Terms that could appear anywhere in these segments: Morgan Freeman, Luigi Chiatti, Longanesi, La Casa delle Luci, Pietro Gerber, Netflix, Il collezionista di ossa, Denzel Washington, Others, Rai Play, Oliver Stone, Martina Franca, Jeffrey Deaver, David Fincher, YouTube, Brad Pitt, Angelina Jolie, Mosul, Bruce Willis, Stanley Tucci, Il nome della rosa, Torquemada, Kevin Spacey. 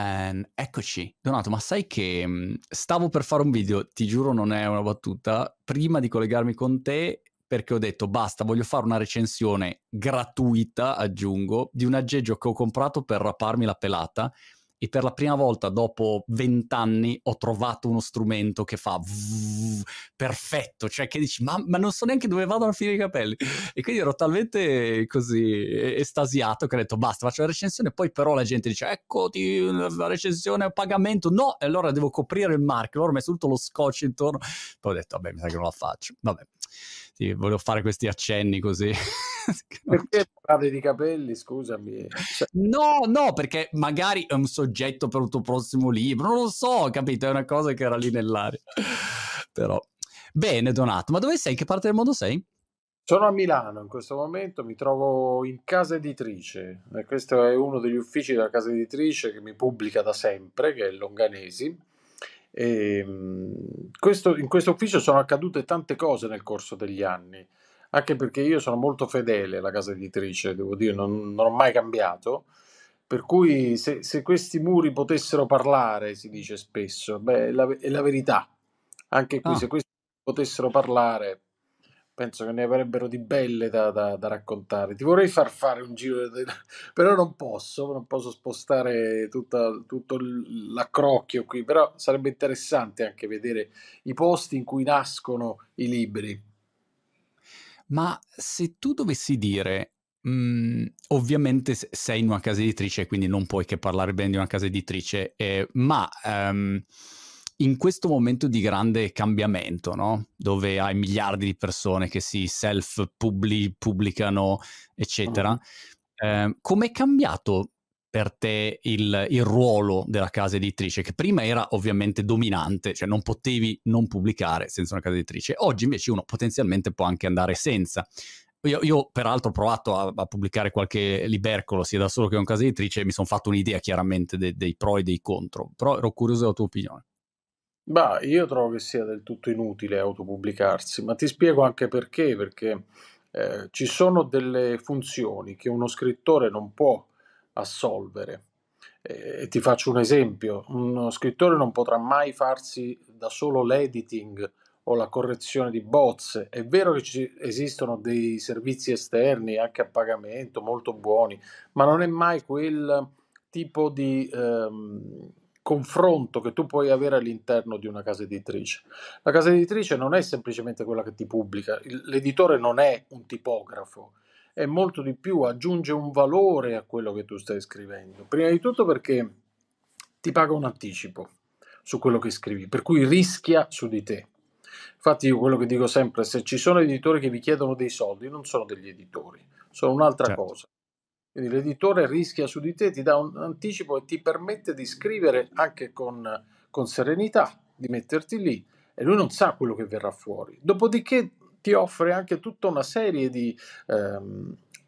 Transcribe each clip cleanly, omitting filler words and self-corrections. Eccoci. Donato, ma sai che stavo per fare un video, ti giuro non è una battuta, prima di collegarmi con te, perché ho detto basta, voglio fare una recensione gratuita, aggiungo, di un aggeggio che ho comprato per raparmi la pelata e per la prima volta dopo 20 anni ho trovato uno strumento che fa perfetto, cioè che dici ma non so neanche dove vado a finire i capelli, e quindi ero talmente così estasiato che ho detto basta, faccio la recensione. Poi però la gente dice eccoti la recensione a pagamento, no, e allora devo coprire il marchio, allora ho messo tutto lo scotch intorno, poi ho detto vabbè mi sa che non la faccio, vabbè. Sì, volevo fare questi accenni così. Perché parli di capelli, scusami? No, perché magari è un soggetto per il tuo prossimo libro, non lo so, capito? È una cosa che era lì nell'aria. Però, bene Donato, ma dove sei? In che parte del mondo sei? Sono a Milano in questo momento, mi trovo in casa editrice. Questo è uno degli uffici della casa editrice che mi pubblica da sempre, che è il Longanesi. E in questo ufficio sono accadute tante cose nel corso degli anni, anche perché io sono molto fedele alla casa editrice, devo dire, non ho mai cambiato, per cui se questi muri potessero parlare, si dice spesso, beh, è la verità, anche qui. Se questi potessero parlare penso che ne avrebbero di belle da raccontare. Ti vorrei far fare un giro, però non posso spostare tutto l'accrocchio qui, però sarebbe interessante anche vedere i posti in cui nascono i libri. Ma se tu dovessi dire, ovviamente sei in una casa editrice, quindi non puoi che parlare bene di una casa editrice, in questo momento di grande cambiamento, no? Dove hai miliardi di persone che si self-pubblicano, eccetera, com'è cambiato per te il ruolo della casa editrice, che prima era ovviamente dominante, cioè non potevi non pubblicare senza una casa editrice, oggi invece uno potenzialmente può anche andare senza. Io peraltro ho provato a pubblicare qualche libercolo sia da solo che con casa editrice e mi sono fatto un'idea chiaramente dei pro e dei contro, però ero curioso della tua opinione. Bah, io trovo che sia del tutto inutile autopubblicarsi, ma ti spiego anche perché ci sono delle funzioni che uno scrittore non può assolvere. E ti faccio un esempio: uno scrittore non potrà mai farsi da solo l'editing o la correzione di bozze. È vero che esistono dei servizi esterni anche a pagamento molto buoni, ma non è mai quel tipo di confronto che tu puoi avere all'interno di una casa editrice. La casa editrice non è semplicemente quella che ti pubblica, l'editore non è un tipografo, è molto di più, aggiunge un valore a quello che tu stai scrivendo, prima di tutto perché ti paga un anticipo su quello che scrivi, per cui rischia su di te. Infatti io quello che dico sempre, se ci sono editori che vi chiedono dei soldi, non sono degli editori, sono un'altra cosa. Quindi l'editore rischia su di te, ti dà un anticipo e ti permette di scrivere anche con serenità, di metterti lì, e lui non sa quello che verrà fuori. Dopodiché ti offre anche tutta una serie di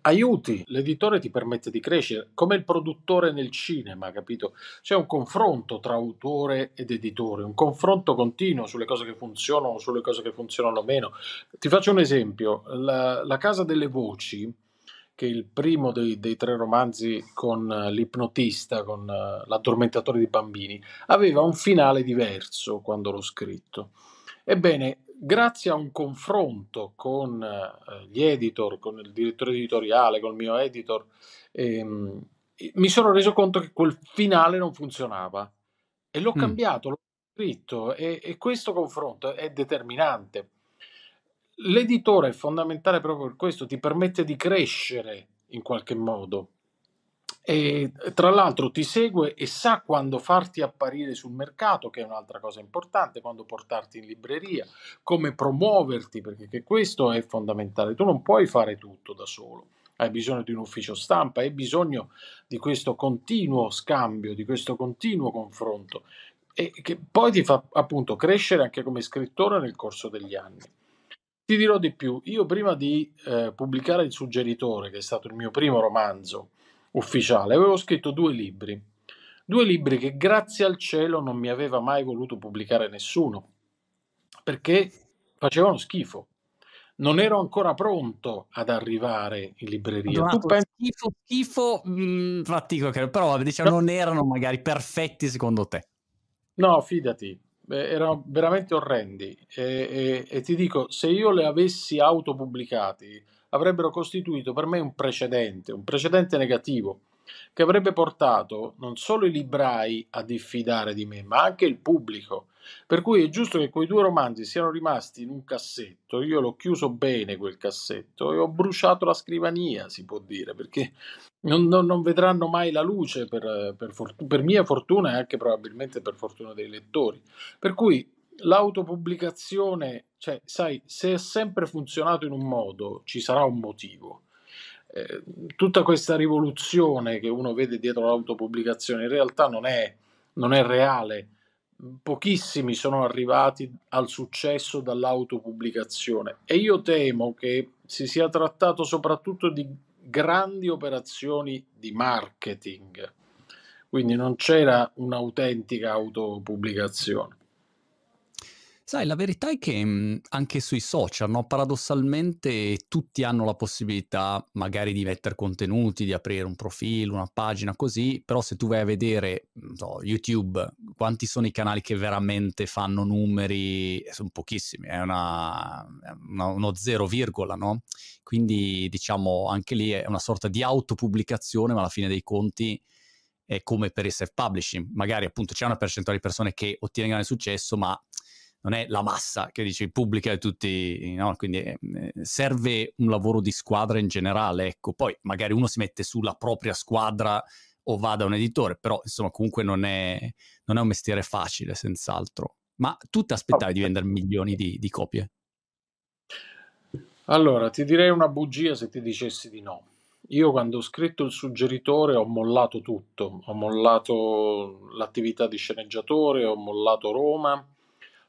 aiuti. L'editore ti permette di crescere, come il produttore nel cinema, capito? C'è un confronto tra autore ed editore, un confronto continuo sulle cose che funzionano, sulle cose che funzionano meno. Ti faccio un esempio, la Casa delle Voci, che il primo dei tre romanzi con l'ipnotista, con l'addormentatore di bambini, aveva un finale diverso quando l'ho scritto. Ebbene, grazie a un confronto con gli editor, con il direttore editoriale, col mio editor, mi sono reso conto che quel finale non funzionava e l'ho cambiato, l'ho scritto, e questo confronto è determinante. L'editore è fondamentale proprio per questo, ti permette di crescere in qualche modo e tra l'altro ti segue e sa quando farti apparire sul mercato, che è un'altra cosa importante, quando portarti in libreria, come promuoverti, perché questo è fondamentale. Tu non puoi fare tutto da solo, hai bisogno di un ufficio stampa, hai bisogno di questo continuo scambio, di questo continuo confronto, e che poi ti fa appunto crescere anche come scrittore nel corso degli anni. Ti dirò di più, io prima di pubblicare Il Suggeritore, che è stato il mio primo romanzo ufficiale, avevo scritto due libri che grazie al cielo non mi aveva mai voluto pubblicare nessuno, perché facevano schifo, non ero ancora pronto ad arrivare in libreria. Donato, tu pensi... Schifo, fatico, però diciamo, non erano magari perfetti secondo te. No, fidati, erano veramente orrendi e ti dico, se io le avessi autopubblicati avrebbero costituito per me un precedente negativo che avrebbe portato non solo i librai a diffidare di me, ma anche il pubblico. Per cui è giusto che quei due romanzi siano rimasti in un cassetto. Io l'ho chiuso bene quel cassetto e ho bruciato la scrivania, si può dire, perché non vedranno mai la luce per mia fortuna e anche probabilmente per fortuna dei lettori. Per cui l'autopubblicazione, cioè, sai, se è sempre funzionato in un modo, ci sarà un motivo. Tutta questa rivoluzione che uno vede dietro l'autopubblicazione in realtà non è reale. Pochissimi sono arrivati al successo dall'autopubblicazione e io temo che si sia trattato soprattutto di grandi operazioni di marketing, quindi non c'era un'autentica autopubblicazione. Sai, la verità è che anche sui social, no? Paradossalmente tutti hanno la possibilità magari di mettere contenuti, di aprire un profilo, una pagina, così, però se tu vai a vedere YouTube, quanti sono i canali che veramente fanno numeri? Sono pochissimi, è uno zero virgola, no? Quindi diciamo anche lì è una sorta di autopubblicazione, ma alla fine dei conti è come per il self-publishing. Magari appunto c'è una percentuale di persone che ottiene grande successo, ma non è la massa che dice pubblica tutti, no? Quindi serve un lavoro di squadra in generale, ecco. Poi magari uno si mette sulla propria squadra o va da un editore, però insomma comunque non è un mestiere facile, senz'altro. Ma tu ti aspettavi di vendere milioni di copie? Allora, ti direi una bugia se ti dicessi di no. Io quando ho scritto Il Suggeritore ho mollato tutto, ho mollato l'attività di sceneggiatore, ho mollato Roma.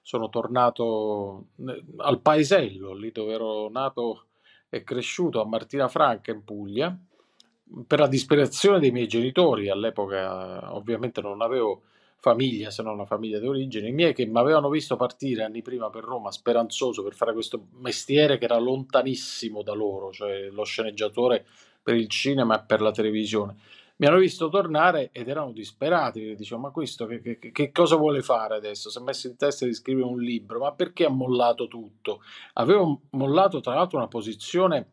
Sono tornato al paesello, lì dove ero nato e cresciuto, a Martina Franca in Puglia, per la disperazione dei miei genitori. All'epoca ovviamente non avevo famiglia, se non una famiglia di origine. I miei, che mi avevano visto partire anni prima per Roma, speranzoso, per fare questo mestiere che era lontanissimo da loro, cioè lo sceneggiatore per il cinema e per la televisione. Mi hanno visto tornare ed erano disperati, dicevano: ma questo che cosa vuole fare adesso? Si è messo in testa di scrivere un libro, ma perché ha mollato tutto? Avevo mollato tra l'altro una posizione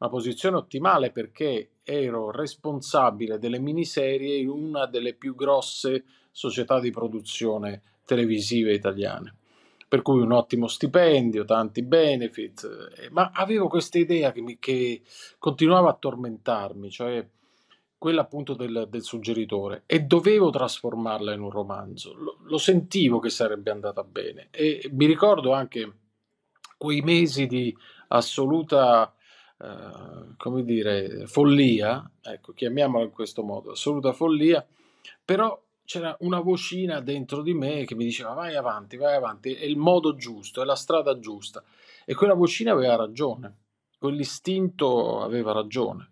ottimale, perché ero responsabile delle miniserie in una delle più grosse società di produzione televisive italiane. Per cui un ottimo stipendio, tanti benefit, ma avevo questa idea che continuava a tormentarmi, cioè quella appunto del suggeritore, e dovevo trasformarla in un romanzo. Lo sentivo che sarebbe andata bene e mi ricordo anche quei mesi di assoluta come dire, follia, ecco, chiamiamola in questo modo, assoluta follia, però c'era una vocina dentro di me che mi diceva: vai avanti, è il modo giusto, è la strada giusta. E quella vocina aveva ragione, quell'istinto aveva ragione.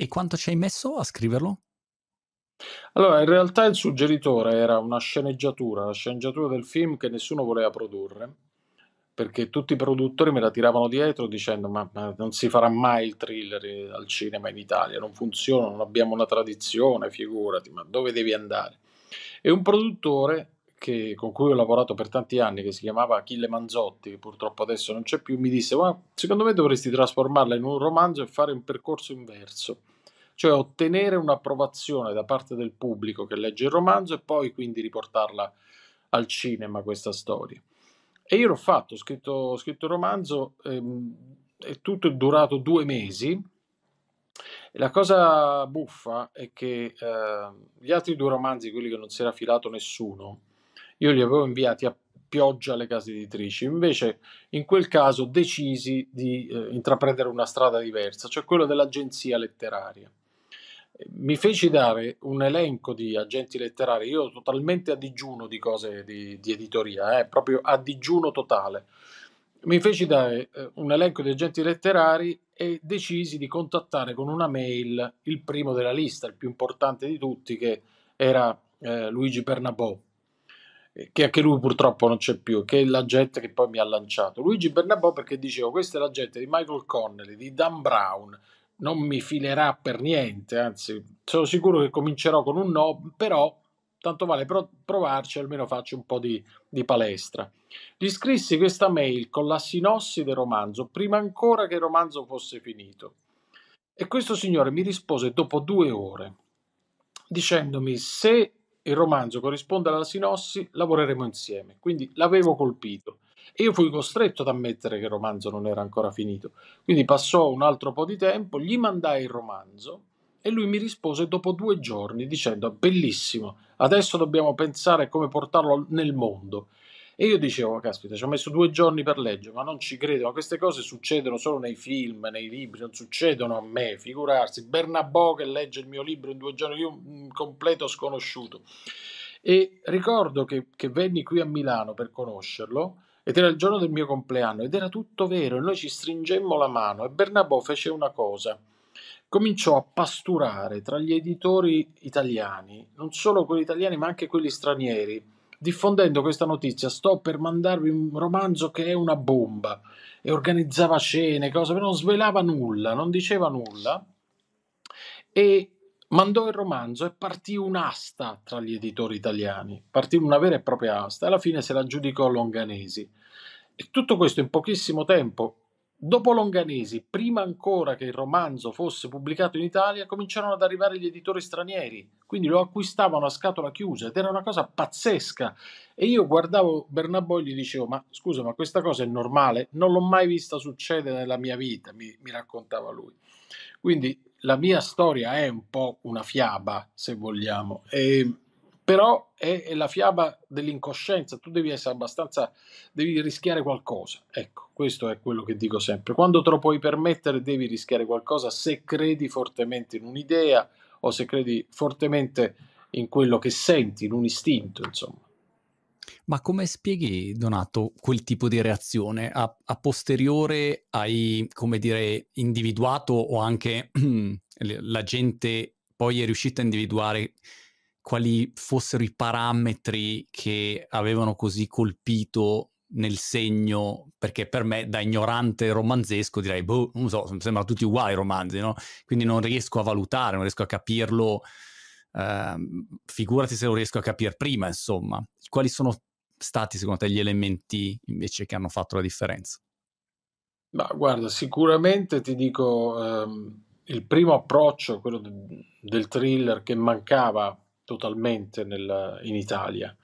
E quanto ci hai messo a scriverlo? Allora, in realtà Il Suggeritore era una sceneggiatura, la sceneggiatura del film che nessuno voleva produrre, perché tutti i produttori me la tiravano dietro dicendo: ma non si farà mai il thriller al cinema in Italia, non funziona, non abbiamo una tradizione, figurati, ma dove devi andare? E un produttore con cui ho lavorato per tanti anni, che si chiamava Achille Manzotti, che purtroppo adesso non c'è più, mi disse: ma secondo me dovresti trasformarla in un romanzo e fare un percorso inverso, cioè ottenere un'approvazione da parte del pubblico che legge il romanzo e poi quindi riportarla al cinema, questa storia. E io l'ho fatto, ho scritto il romanzo, e tutto è durato 2 mesi. La cosa buffa è che gli altri 2 romanzi, quelli che non si era filato nessuno, io li avevo inviati a pioggia alle case editrici. Invece in quel caso decisi di intraprendere una strada diversa, cioè quella dell'agenzia letteraria. Mi feci dare un elenco di agenti letterari, io totalmente a digiuno di cose di editoria, proprio a digiuno totale. Mi feci dare un elenco di agenti letterari e decisi di contattare con una mail il primo della lista, il più importante di tutti, che era Luigi Bernabò. che anche lui purtroppo non c'è più, che è la gente che poi mi ha lanciato, Luigi Bernabò, perché dicevo, questa è la gente di Michael Connelly, di Dan Brown, non mi filerà per niente, anzi sono sicuro che comincerò con un no, però tanto vale provarci, almeno faccio un po' di palestra. Gli scrissi questa mail con la sinossi del romanzo, prima ancora che il romanzo fosse finito, e questo signore mi rispose dopo 2 ore, dicendomi: se il romanzo corrisponde alla sinossi, lavoreremo insieme. Quindi l'avevo colpito, e io fui costretto ad ammettere che il romanzo non era ancora finito, quindi passò un altro po' di tempo, gli mandai il romanzo, e lui mi rispose dopo 2 giorni dicendo: bellissimo, adesso dobbiamo pensare a come portarlo nel mondo. E io dicevo: caspita, ci ho messo 2 giorni per leggere, ma non ci credo, ma queste cose succedono solo nei film, nei libri, non succedono a me, figurarsi, Bernabò che legge il mio libro in 2 giorni, io un completo sconosciuto. E ricordo che venni qui a Milano per conoscerlo, ed era il giorno del mio compleanno, ed era tutto vero, e noi ci stringemmo la mano, e Bernabò fece una cosa: cominciò a pasturare tra gli editori italiani, non solo quelli italiani ma anche quelli stranieri, diffondendo questa notizia: sto per mandarvi un romanzo che è una bomba, e organizzava cene, cose, però non svelava nulla, non diceva nulla, e mandò il romanzo e partì un'asta tra gli editori italiani, partì una vera e propria asta, e alla fine se la giudicò Longanesi, e tutto questo in pochissimo tempo. Dopo Longanesi, prima ancora che il romanzo fosse pubblicato in Italia, cominciarono ad arrivare gli editori stranieri, quindi lo acquistavano a scatola chiusa, ed era una cosa pazzesca. E io guardavo Bernabò e gli dicevo: ma scusa, ma questa cosa è normale? Non l'ho mai vista succedere nella mia vita, mi raccontava lui. Quindi la mia storia è un po' una fiaba, se vogliamo, però è la fiaba dell'incoscienza, tu devi essere abbastanza, devi rischiare qualcosa, ecco, questo è quello che dico sempre, quando te lo puoi permettere devi rischiare qualcosa, se credi fortemente in un'idea o se credi fortemente in quello che senti, in un istinto, insomma. Ma come spieghi, Donato, quel tipo di reazione? A posteriore hai, come dire, individuato, o anche la gente poi è riuscita a individuare quali fossero i parametri che avevano così colpito nel segno, perché per me, da ignorante romanzesco, direi, boh, non so, sembrano tutti uguali i romanzi, no? Quindi non riesco a valutare, non riesco a capirlo, figurati se lo riesco a capire prima, insomma. Quali sono stati, secondo te, gli elementi invece che hanno fatto la differenza? Ma guarda, sicuramente ti dico, il primo approccio, quello del thriller, che mancava totalmente in Italia.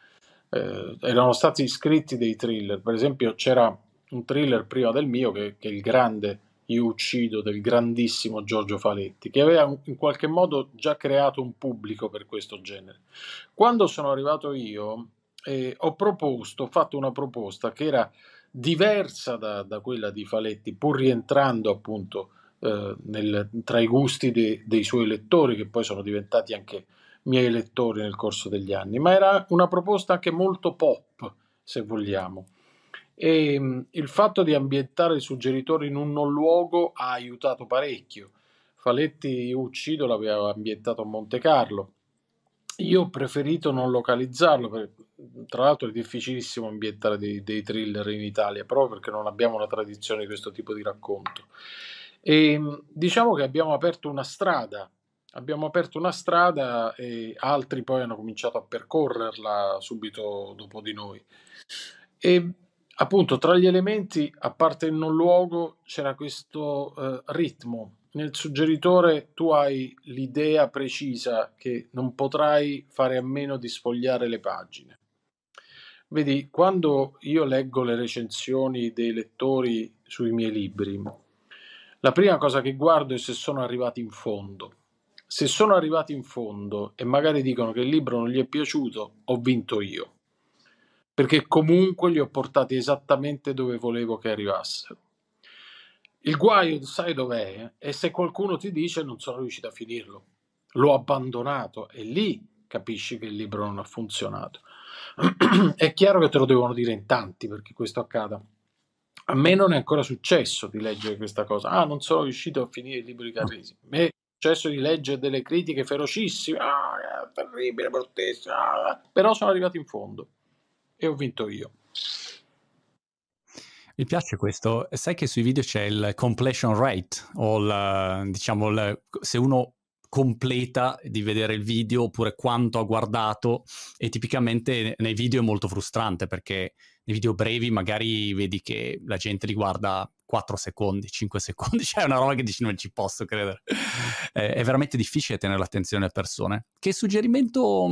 Erano stati scritti dei thriller, per esempio c'era un thriller prima del mio che è il grande Io uccido del grandissimo Giorgio Faletti, che aveva in qualche modo già creato un pubblico per questo genere. Quando sono arrivato io ho fatto una proposta che era diversa da quella di Faletti, pur rientrando appunto tra i gusti dei suoi lettori, che poi sono diventati anche miei lettori nel corso degli anni, ma era una proposta anche molto pop, se vogliamo, e il fatto di ambientare Il Suggeritore in un non luogo ha aiutato parecchio. Faletti Io uccido l'aveva ambientato a Monte Carlo, io ho preferito non localizzarlo, tra l'altro è difficilissimo ambientare dei thriller in Italia, proprio perché non abbiamo una tradizione di questo tipo di racconto, e diciamo che abbiamo aperto una strada e altri poi hanno cominciato a percorrerla subito dopo di noi. E appunto tra gli elementi, a parte il non luogo, c'era questo ritmo. Nel Suggeritore tu hai l'idea precisa che non potrai fare a meno di sfogliare le pagine. Vedi, quando io leggo le recensioni dei lettori sui miei libri, la prima cosa che guardo è se sono arrivati in fondo. Se sono arrivati in fondo e magari dicono che il libro non gli è piaciuto, ho vinto io, perché comunque li ho portati esattamente dove volevo che arrivassero. Il guaio, sai dov'è? E se qualcuno ti dice non sono riuscito a finirlo, l'ho abbandonato, e lì capisci che il libro non ha funzionato. È chiaro che te lo devono dire in tanti perché questo accada. A me non è ancora successo di leggere questa cosa: ah, non sono riuscito a finire il libro di Carresi. Successo di leggere delle critiche ferocissime, terribile, bruttissimo, però sono arrivato in fondo, e ho vinto io. Mi piace questo. Sai che sui video c'è il completion rate, o se uno completa di vedere il video oppure quanto ha guardato, e tipicamente nei video è molto frustrante perché nei video brevi magari vedi che la gente li guarda 4 secondi, 5 secondi, cioè è una roba che dici non ci posso credere. È veramente difficile tenere l'attenzione alle persone. Che suggerimento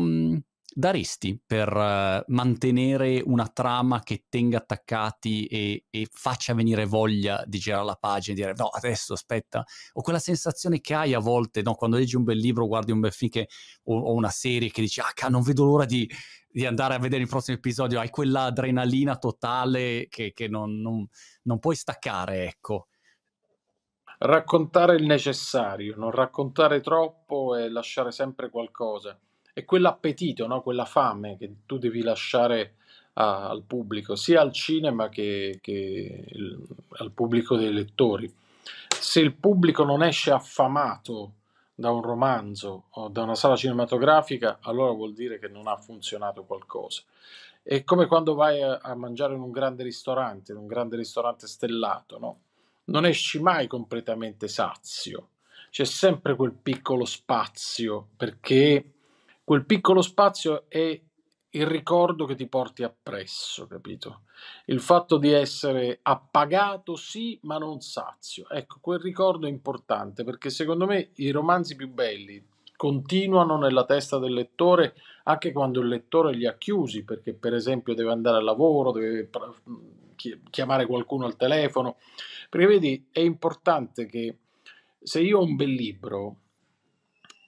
daresti per mantenere una trama che tenga attaccati e faccia venire voglia di girare la pagina e dire no, adesso aspetta, o quella sensazione che hai a volte, no, quando leggi un bel libro, guardi un bel film o una serie che dici ah, non vedo l'ora di andare a vedere il prossimo episodio, hai quella adrenalina totale che non puoi staccare, ecco. Raccontare il necessario, non raccontare troppo e lasciare sempre qualcosa. E quell'appetito, no? Quella fame che tu devi lasciare al pubblico, sia al cinema che al pubblico dei lettori. Se il pubblico non esce affamato da un romanzo o da una sala cinematografica, allora vuol dire che non ha funzionato qualcosa. È come quando vai a mangiare in un grande ristorante, stellato, no? Non esci mai completamente sazio, c'è sempre quel piccolo spazio, perché quel piccolo spazio è il ricordo che ti porti appresso, capito? Il fatto di essere appagato, sì, ma non sazio. Ecco, quel ricordo è importante, perché secondo me i romanzi più belli continuano nella testa del lettore anche quando il lettore li ha chiusi, perché per esempio deve andare al lavoro, deve chiamare qualcuno al telefono. Perché vedi, è importante che se io ho un bel libro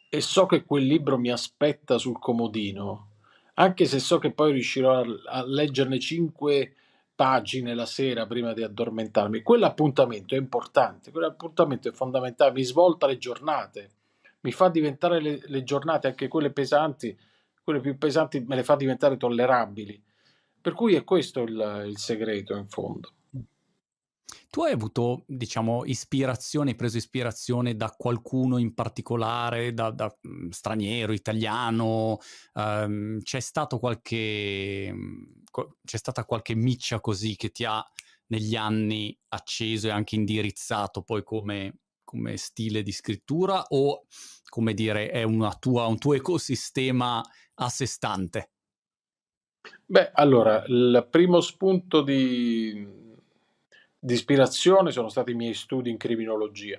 e so che quel libro mi aspetta sul comodino, anche se so che poi riuscirò a leggerne 5 pagine la sera prima di addormentarmi, quell'appuntamento è importante, quell'appuntamento è fondamentale, mi svolta le giornate, mi fa diventare le giornate, anche quelle pesanti, quelle più pesanti, me le fa diventare tollerabili, per cui è questo il segreto in fondo. Tu hai avuto, diciamo, ispirazione, preso ispirazione da qualcuno in particolare, da straniero, italiano? C'è stata qualche miccia così che ti ha negli anni acceso e anche indirizzato poi come stile di scrittura, o, come dire, è un tuo ecosistema a sé stante? Beh, allora, il primo spunto di ispirazione sono stati i miei studi in criminologia.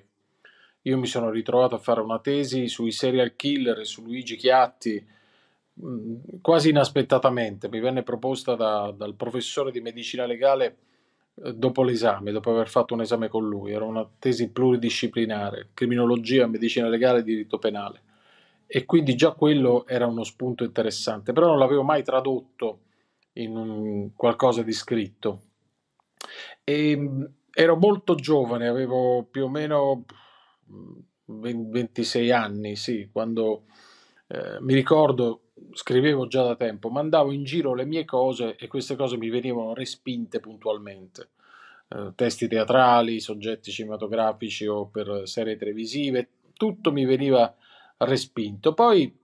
Io mi sono ritrovato a fare una tesi sui serial killer e su Luigi Chiatti, quasi inaspettatamente. Mi venne proposta dal professore di medicina legale dopo l'esame, dopo aver fatto un esame con lui. Era una tesi pluridisciplinare, criminologia, medicina legale e diritto penale. E quindi già quello era uno spunto interessante, però non l'avevo mai tradotto in qualcosa di scritto. E ero molto giovane, avevo più o meno 26 anni, sì, quando mi ricordo scrivevo già da tempo, mandavo in giro le mie cose e queste cose mi venivano respinte puntualmente, testi teatrali, soggetti cinematografici o per serie televisive, tutto mi veniva respinto. Poi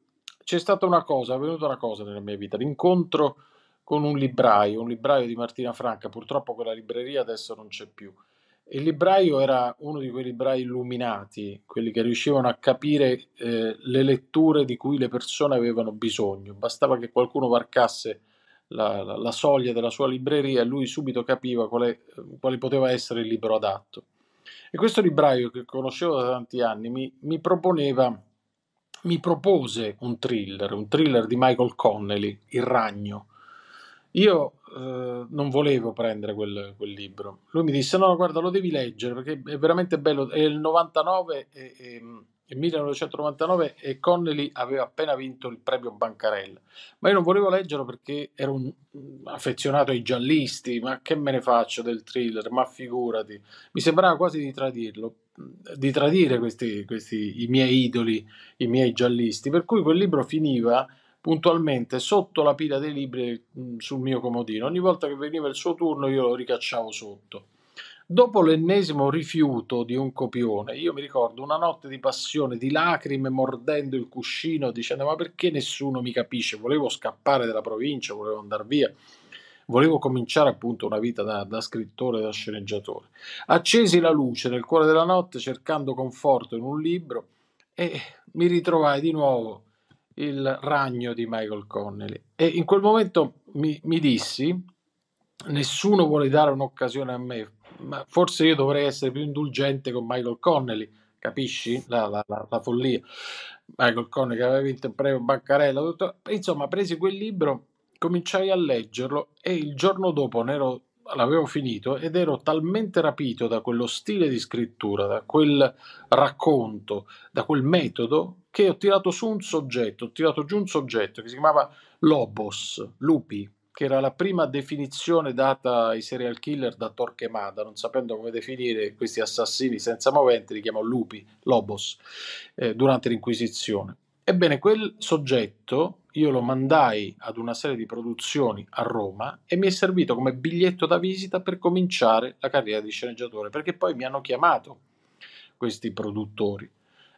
c'è stata una cosa, è venuta una cosa nella mia vita, l'incontro con un libraio di Martina Franca. Purtroppo quella libreria adesso non c'è più. Il libraio era uno di quei librai illuminati, quelli che riuscivano a capire le letture di cui le persone avevano bisogno. Bastava che qualcuno varcasse la soglia della sua libreria e lui subito capiva quale poteva essere il libro adatto. E questo libraio, che conoscevo da tanti anni, mi propose un thriller di Michael Connelly, Il ragno. Io non volevo prendere quel libro. Lui mi disse no, guarda, lo devi leggere perché è veramente bello, è il 99, è 1999 e Connelly aveva appena vinto il premio Bancarella, ma io non volevo leggerlo perché ero un affezionato ai giallisti, ma che me ne faccio del thriller, ma figurati, mi sembrava quasi di tradire i miei idoli, i miei giallisti, per cui quel libro finiva puntualmente sotto la pila dei libri sul mio comodino. Ogni volta che veniva il suo turno io lo ricacciavo sotto. Dopo l'ennesimo rifiuto di un copione, io mi ricordo una notte di passione, di lacrime, mordendo il cuscino, dicendo ma perché nessuno mi capisce? Volevo scappare dalla provincia, volevo andare via. Volevo cominciare appunto una vita da scrittore, da sceneggiatore. Accesi la luce nel cuore della notte cercando conforto in un libro e mi ritrovai di nuovo il ragno di Michael Connelly. E in quel momento mi dissi: nessuno vuole dare un'occasione a me, ma forse io dovrei essere più indulgente con Michael Connelly, capisci? La follia. Michael Connelly che aveva vinto il premio Bancarella, tutto. Insomma, presi quel libro, cominciai a leggerlo e il giorno dopo l'avevo finito ed ero talmente rapito da quello stile di scrittura, da quel racconto, da quel metodo, che ho tirato giù un soggetto che si chiamava Lobos, lupi, che era la prima definizione data ai serial killer da Torquemada, non sapendo come definire questi assassini senza movente, li chiamano lupi, lobos, durante l'Inquisizione. Ebbene, quel soggetto io lo mandai ad una serie di produzioni a Roma e mi è servito come biglietto da visita per cominciare la carriera di sceneggiatore, perché poi mi hanno chiamato questi produttori.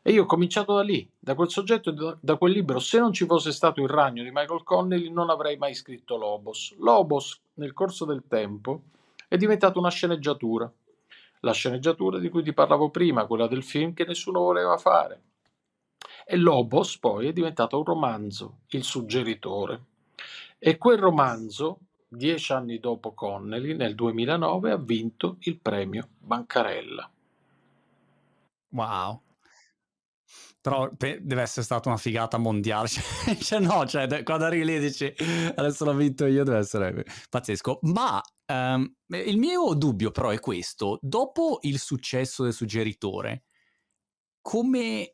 E io ho cominciato da lì, da quel soggetto, da quel libro. Se non ci fosse stato il ragno di Michael Connelly non avrei mai scritto Lobos. Lobos, nel corso del tempo, è diventata una sceneggiatura. La sceneggiatura di cui ti parlavo prima, quella del film che nessuno voleva fare. E Lobos poi è diventato un romanzo, Il Suggeritore. E quel romanzo, 10 anni dopo Connelly, nel 2009, ha vinto il premio Bancarella. Wow! Però deve essere stata una figata mondiale, quando arrivi lì e dici adesso l'ho vinto io, deve essere pazzesco. Ma il mio dubbio però è questo: dopo il successo del Suggeritore, come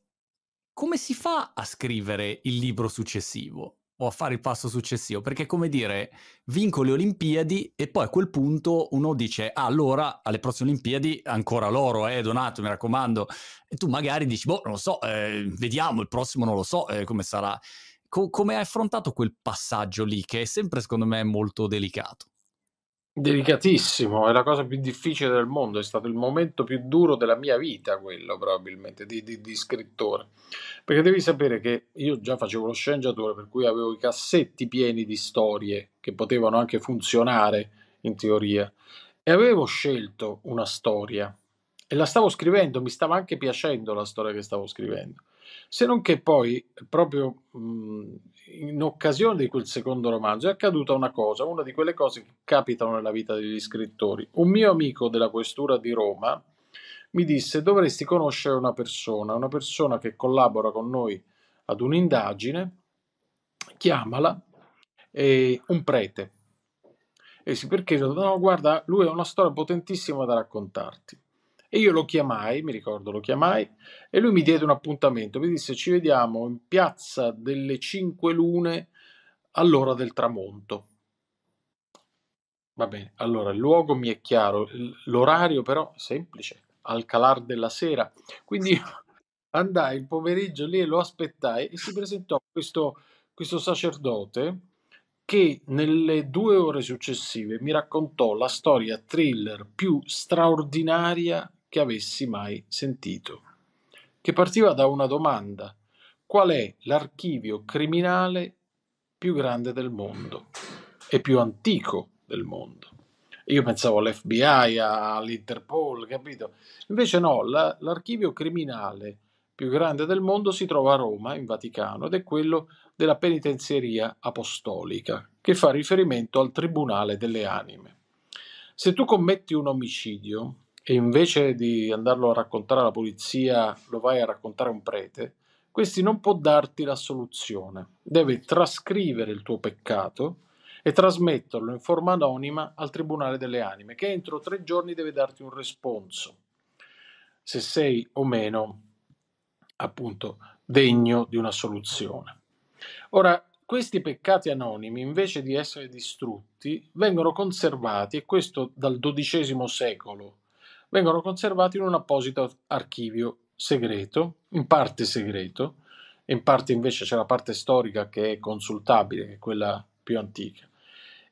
si fa a scrivere il libro successivo o a fare il passo successivo? Perché, come dire, vinco le Olimpiadi e poi a quel punto uno dice: ah, allora alle prossime Olimpiadi ancora l'oro, Donato, mi raccomando. E tu magari dici: boh, non lo so, vediamo, il prossimo non lo so come sarà. Come hai affrontato quel passaggio lì, che è sempre secondo me molto delicato? Delicatissimo, è la cosa più difficile del mondo, è stato il momento più duro della mia vita quello, probabilmente, di scrittore, perché devi sapere che io già facevo lo sceneggiatore, per cui avevo i cassetti pieni di storie che potevano anche funzionare in teoria, e avevo scelto una storia e la stavo scrivendo, mi stava anche piacendo la storia che stavo scrivendo, se non che poi proprio in occasione di quel secondo romanzo è accaduta una cosa, una di quelle cose che capitano nella vita degli scrittori. Un mio amico della questura di Roma mi disse: dovresti conoscere una persona che collabora con noi ad un'indagine, chiamala, un prete. E sì, perché? No, guarda, lui ha una storia potentissima da raccontarti. E io lo chiamai, mi ricordo, lo chiamai e lui mi diede un appuntamento, mi disse: ci vediamo in piazza delle 5 Lune all'ora del tramonto. Va bene, allora il luogo mi è chiaro, l'orario però semplice, al calar della sera. Quindi io andai il pomeriggio lì e lo aspettai e si presentò questo sacerdote che nelle 2 ore successive mi raccontò la storia thriller più straordinaria che avessi mai sentito, che partiva da una domanda: qual è l'archivio criminale più grande del mondo e più antico del mondo? Io pensavo all'FBI, all'Interpol, capito? Invece no, l'archivio criminale più grande del mondo si trova a Roma, in Vaticano, ed è quello della Penitenzieria Apostolica, che fa riferimento al Tribunale delle Anime. Se tu commetti un omicidio e invece di andarlo a raccontare alla polizia lo vai a raccontare a un prete, questi non può darti l'assoluzione, deve trascrivere il tuo peccato e trasmetterlo in forma anonima al Tribunale delle Anime, che entro 3 giorni deve darti un responso, se sei o meno appunto degno di una soluzione. Ora, questi peccati anonimi, invece di essere distrutti, vengono conservati, e questo dal XII secolo, vengono conservati in un apposito archivio segreto, in parte segreto, e in parte invece c'è la parte storica che è consultabile, che è quella più antica.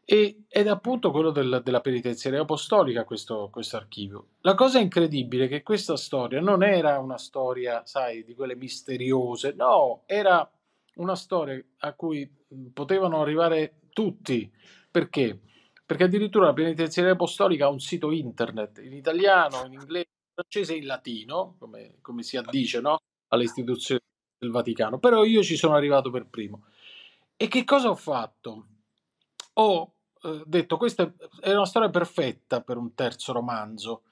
Ed è appunto quello della Penitenzieria Apostolica, questo archivio. La cosa incredibile è che questa storia non era una storia, sai, di quelle misteriose, no, era una storia a cui potevano arrivare tutti. Perché? perché addirittura la Penitenzieria Apostolica ha un sito internet in italiano, in inglese, in francese e in latino, come si addice, no? Alle istituzioni del Vaticano. Però io ci sono arrivato per primo. E che cosa ho fatto? Ho detto, questa è una storia perfetta per un terzo romanzo.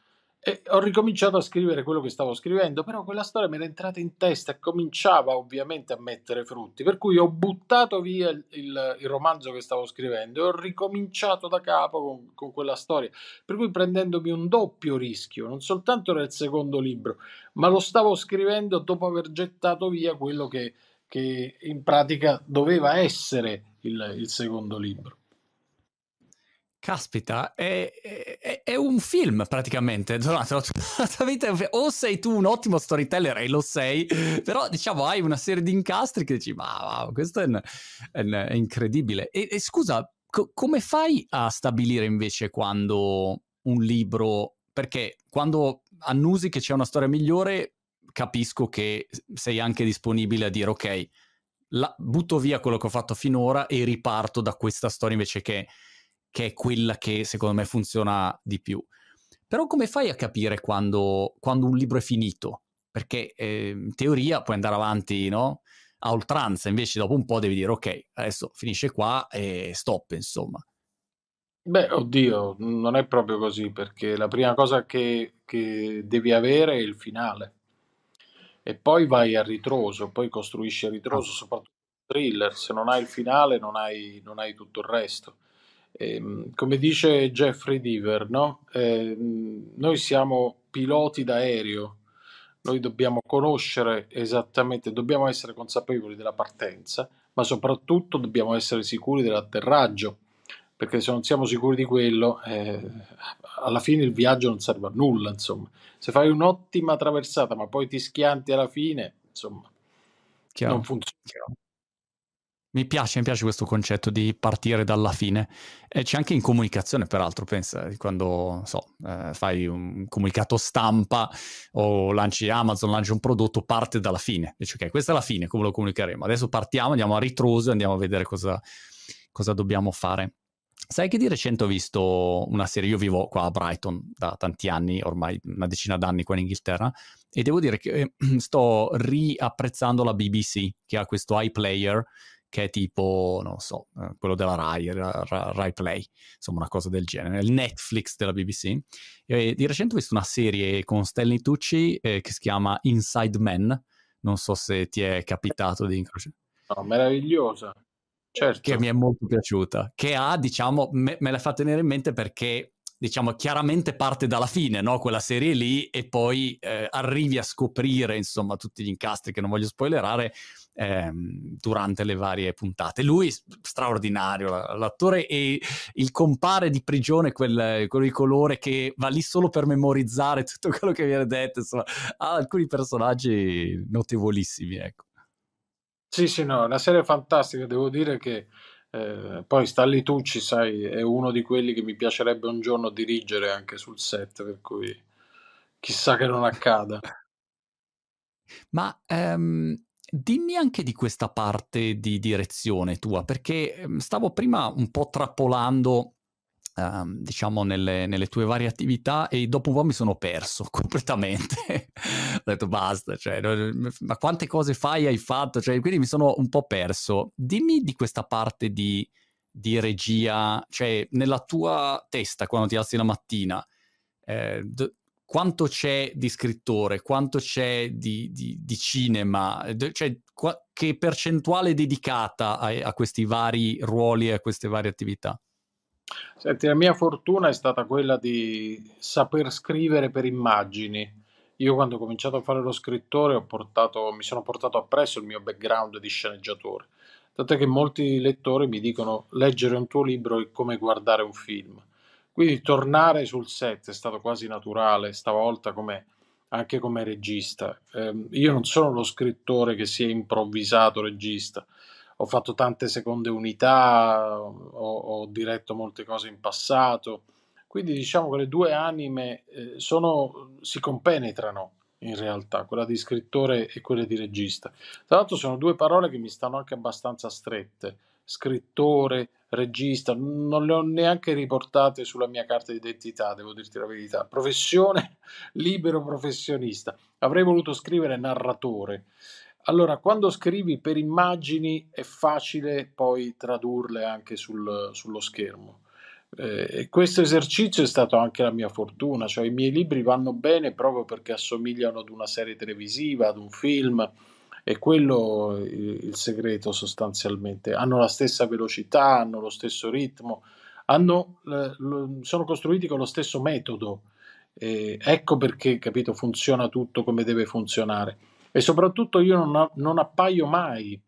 E ho ricominciato a scrivere quello che stavo scrivendo, però quella storia mi era entrata in testa e cominciava ovviamente a mettere frutti, per cui ho buttato via il romanzo che stavo scrivendo e ho ricominciato da capo con quella storia, per cui prendendomi un doppio rischio, non soltanto nel secondo libro, ma lo stavo scrivendo dopo aver gettato via quello che in pratica doveva essere il secondo libro. Caspita, è un film praticamente, o sei tu un ottimo storyteller e lo sei, però diciamo hai una serie di incastri che dici ma wow, questo è incredibile. E scusa, come fai a stabilire invece quando un libro, perché quando annusi che c'è una storia migliore capisco che sei anche disponibile a dire ok, butto via quello che ho fatto finora e riparto da questa storia invece che è quella che secondo me funziona di più. Però come fai a capire quando un libro è finito? Perché in teoria puoi andare avanti, no? A oltranza, invece dopo un po' devi dire ok, adesso finisce qua e stop, insomma. Beh, oddio, non è proprio così, perché la prima cosa che devi avere è il finale. E poi vai a ritroso, poi costruisci a ritroso, soprattutto thriller. Se non hai il finale non hai tutto il resto. Come dice Jeffrey Deaver, no? Noi siamo piloti d'aereo, noi dobbiamo conoscere esattamente, dobbiamo essere consapevoli della partenza, ma soprattutto dobbiamo essere sicuri dell'atterraggio, perché se non siamo sicuri di quello, alla fine il viaggio non serve a nulla, insomma. Se fai un'ottima traversata ma poi ti schianti alla fine, insomma, chiaro, non funziona. Mi piace questo concetto di partire dalla fine. C'è anche in comunicazione, peraltro, pensa, quando fai un comunicato stampa o lanci Amazon, lanci un prodotto, parte dalla fine. Dici, ok, questa è la fine, come lo comunicheremo? Adesso partiamo, andiamo a ritroso e andiamo a vedere cosa dobbiamo fare. Sai che di recente ho visto una serie, io vivo qua a Brighton da tanti anni, ormai una decina d'anni qua in Inghilterra, e devo dire che sto riapprezzando la BBC, che ha questo iPlayer, che è tipo, non so, quello della Rai Play, insomma una cosa del genere, il Netflix della BBC. E di recente ho visto una serie con Stanley Tucci che si chiama Inside Man, non so se ti è capitato di incrociare. No, meravigliosa, certo. Che mi è molto piaciuta, che ha, diciamo, me la fa tenere in mente perché, diciamo, chiaramente parte dalla fine, no? Quella serie lì, e poi arrivi a scoprire, insomma, tutti gli incastri che non voglio spoilerare, durante le varie puntate. Lui straordinario, l'attore, e il compare di prigione, quello di colore che va lì solo per memorizzare tutto quello che viene detto, insomma, ha alcuni personaggi notevolissimi, ecco. Sì, no, è una serie fantastica, devo dire che poi Stanley Tucci, sai, è uno di quelli che mi piacerebbe un giorno dirigere anche sul set, per cui chissà che non accada. Ma dimmi anche di questa parte di direzione tua, perché stavo prima un po' trappolando, diciamo, nelle tue varie attività, e dopo un po' mi sono perso completamente. Ho detto basta, cioè, ma quante cose hai fatto? Cioè, quindi mi sono un po' perso. Dimmi di questa parte di regia, cioè nella tua testa quando ti alzi la mattina, quanto c'è di scrittore, quanto c'è di cinema, cioè che percentuale è dedicata a questi vari ruoli e a queste varie attività? Senti, la mia fortuna è stata quella di saper scrivere per immagini. Io quando ho cominciato a fare lo scrittore mi sono portato appresso il mio background di sceneggiatore, tant'è che molti lettori mi dicono leggere un tuo libro è come guardare un film. Quindi tornare sul set è stato quasi naturale, stavolta anche come regista. Io non sono lo scrittore che si è improvvisato regista, ho fatto tante seconde unità, ho diretto molte cose in passato, quindi diciamo che le due anime si compenetrano in realtà, quella di scrittore e quella di regista. Tra l'altro sono due parole che mi stanno anche abbastanza strette, scrittore, regista, non le ho neanche riportate sulla mia carta d'identità, devo dirti la verità. Professione, libero professionista. Avrei voluto scrivere narratore. Allora, quando scrivi per immagini è facile poi tradurle anche sullo schermo. E questo esercizio è stato anche la mia fortuna, cioè i miei libri vanno bene proprio perché assomigliano ad una serie televisiva, ad un film. È quello il segreto sostanzialmente. Hanno la stessa velocità, hanno lo stesso ritmo, sono costruiti con lo stesso metodo. Ecco perché, capito, funziona tutto come deve funzionare. E soprattutto io non appaio mai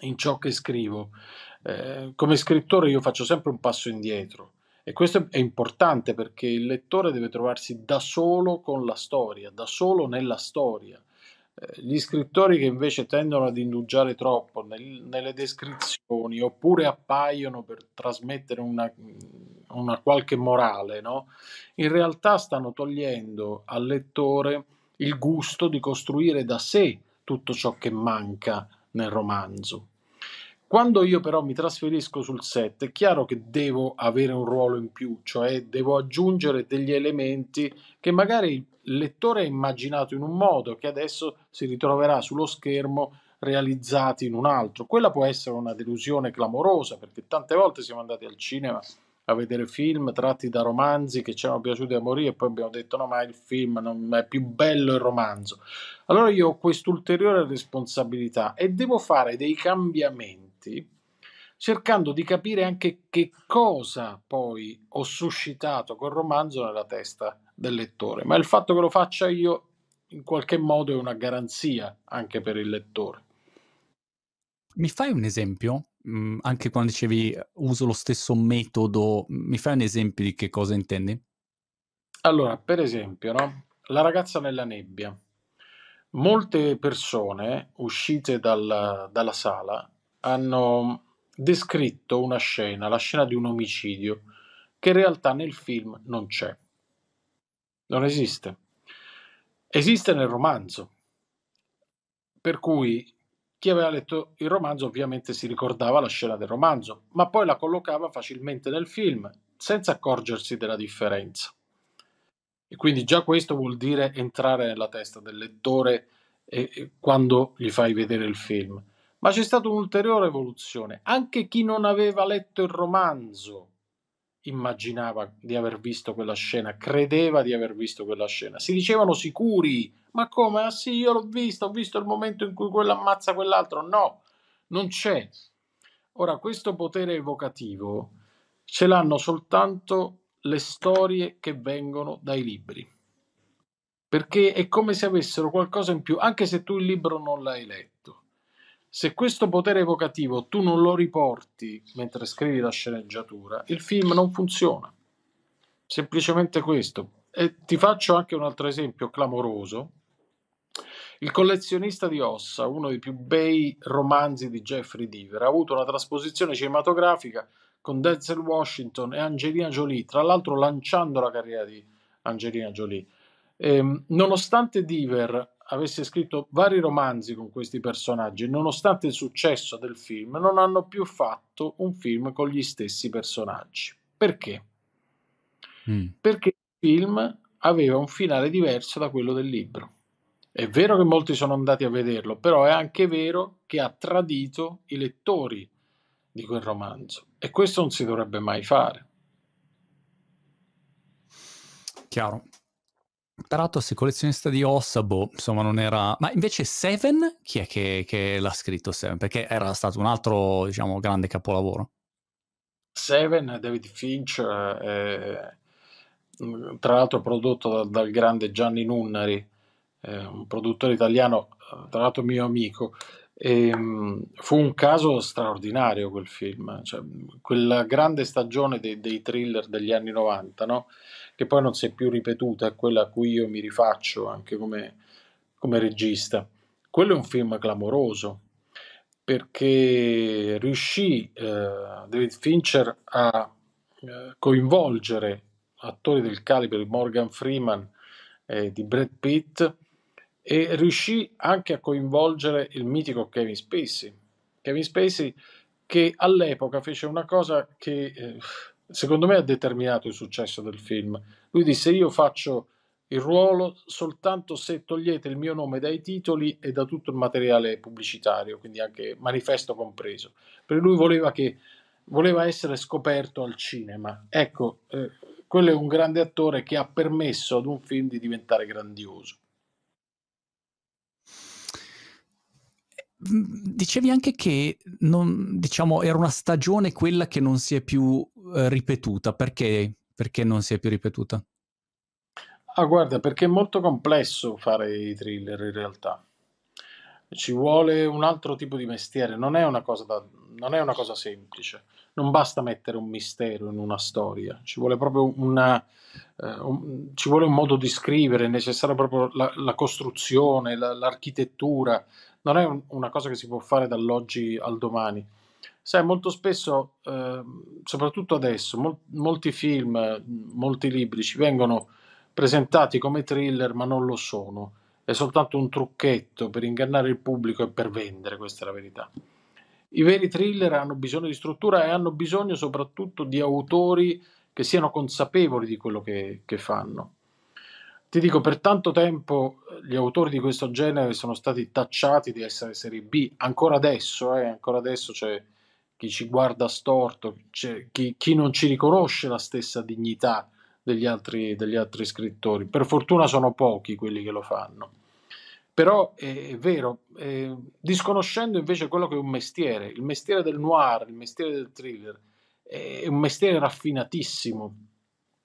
in ciò che scrivo. Come scrittore io faccio sempre un passo indietro. E questo è importante perché il lettore deve trovarsi da solo con la storia, da solo nella storia. Gli scrittori che invece tendono ad indugiare troppo nelle descrizioni oppure appaiono per trasmettere una qualche morale, no? In realtà stanno togliendo al lettore il gusto di costruire da sé tutto ciò che manca nel romanzo. Quando io però mi trasferisco sul set è chiaro che devo avere un ruolo in più, cioè devo aggiungere degli elementi che magari il lettore ha immaginato in un modo che adesso si ritroverà sullo schermo realizzati in un altro. Quella può essere una delusione clamorosa, perché tante volte siamo andati al cinema a vedere film tratti da romanzi che ci erano piaciuti a morire e poi abbiamo detto no, ma il film non è più bello il romanzo. Allora io ho quest'ulteriore responsabilità e devo fare dei cambiamenti cercando di capire anche che cosa poi ho suscitato col romanzo nella testa del lettore, ma il fatto che lo faccia io in qualche modo è una garanzia anche per il lettore. Mi fai un esempio? Anche quando dicevi uso lo stesso metodo, mi fai un esempio di che cosa intendi? Allora, per esempio, no? La ragazza nella nebbia. Molte persone uscite dalla sala hanno descritto una scena, la scena di un omicidio, che in realtà nel film non c'è. Non esiste. Esiste nel romanzo. Per cui chi aveva letto il romanzo ovviamente si ricordava la scena del romanzo, ma poi la collocava facilmente nel film, senza accorgersi della differenza. E quindi già questo vuol dire entrare nella testa del lettore quando gli fai vedere il film. Ma c'è stata un'ulteriore evoluzione. Anche chi non aveva letto il romanzo immaginava di aver visto quella scena, credeva di aver visto quella scena. Si dicevano sicuri, ma come? Ah sì, io l'ho vista, ho visto il momento in cui quello ammazza quell'altro. No, non c'è. Ora, questo potere evocativo ce l'hanno soltanto le storie che vengono dai libri. Perché è come se avessero qualcosa in più, anche se tu il libro non l'hai letto. Se questo potere evocativo tu non lo riporti mentre scrivi la sceneggiatura, il film non funziona. Semplicemente questo. E ti faccio anche un altro esempio clamoroso. Il collezionista di ossa, uno dei più bei romanzi di Jeffrey Deaver, ha avuto una trasposizione cinematografica con Denzel Washington e Angelina Jolie, tra l'altro lanciando la carriera di Angelina Jolie. Nonostante Deaver avesse scritto vari romanzi con questi personaggi, nonostante il successo del film, non hanno più fatto un film con gli stessi personaggi. Perché? Perché il film aveva un finale diverso da quello del libro. È vero che molti sono andati a vederlo, però è anche vero che ha tradito i lettori di quel romanzo. E questo non si dovrebbe mai fare. Chiaro. Peraltro, se collezionista di ossa, boh, insomma non era... Ma invece Seven, chi è che l'ha scritto Seven? Perché era stato un altro, diciamo, grande capolavoro. Seven, David Fincher, tra l'altro prodotto dal grande Gianni Nunnari, un produttore italiano, tra l'altro mio amico. Fu un caso straordinario quel film, cioè, quella grande stagione dei thriller degli anni 90, no? Che poi non si è più ripetuta, è quella a cui io mi rifaccio anche come regista. Quello è un film clamoroso perché riuscì David Fincher a coinvolgere attori del calibro di Morgan Freeman e di Brad Pitt, e riuscì anche a coinvolgere il mitico Kevin Spacey, che all'epoca fece una cosa che secondo me ha determinato il successo del film. Lui disse: io faccio il ruolo soltanto se togliete il mio nome dai titoli e da tutto il materiale pubblicitario, quindi anche manifesto compreso, perché lui voleva essere scoperto al cinema. Ecco, quello è un grande attore che ha permesso ad un film di diventare grandioso. Dicevi anche che non, diciamo, era una stagione quella che non si è più ripetuta. Perché non si è più ripetuta? Ah, guarda, perché è molto complesso fare i thriller in realtà. Ci vuole un altro tipo di mestiere, non è una cosa semplice. Non basta mettere un mistero in una storia, ci vuole proprio ci vuole un modo di scrivere, è necessaria proprio la costruzione, l'architettura. Non è una cosa che si può fare dall'oggi al domani. Sai, molto spesso, soprattutto adesso, molti film, molti libri ci vengono presentati come thriller, ma non lo sono. È soltanto un trucchetto per ingannare il pubblico e per vendere, questa è la verità. I veri thriller hanno bisogno di struttura e hanno bisogno soprattutto di autori che siano consapevoli di quello che fanno. Ti dico, per tanto tempo gli autori di questo genere sono stati tacciati di essere serie B, ancora adesso c'è chi ci guarda storto, c'è chi non ci riconosce la stessa dignità degli altri scrittori. Per fortuna sono pochi quelli che lo fanno. Però è vero, disconoscendo invece quello che è un mestiere, il mestiere del noir, il mestiere del thriller, è un mestiere raffinatissimo.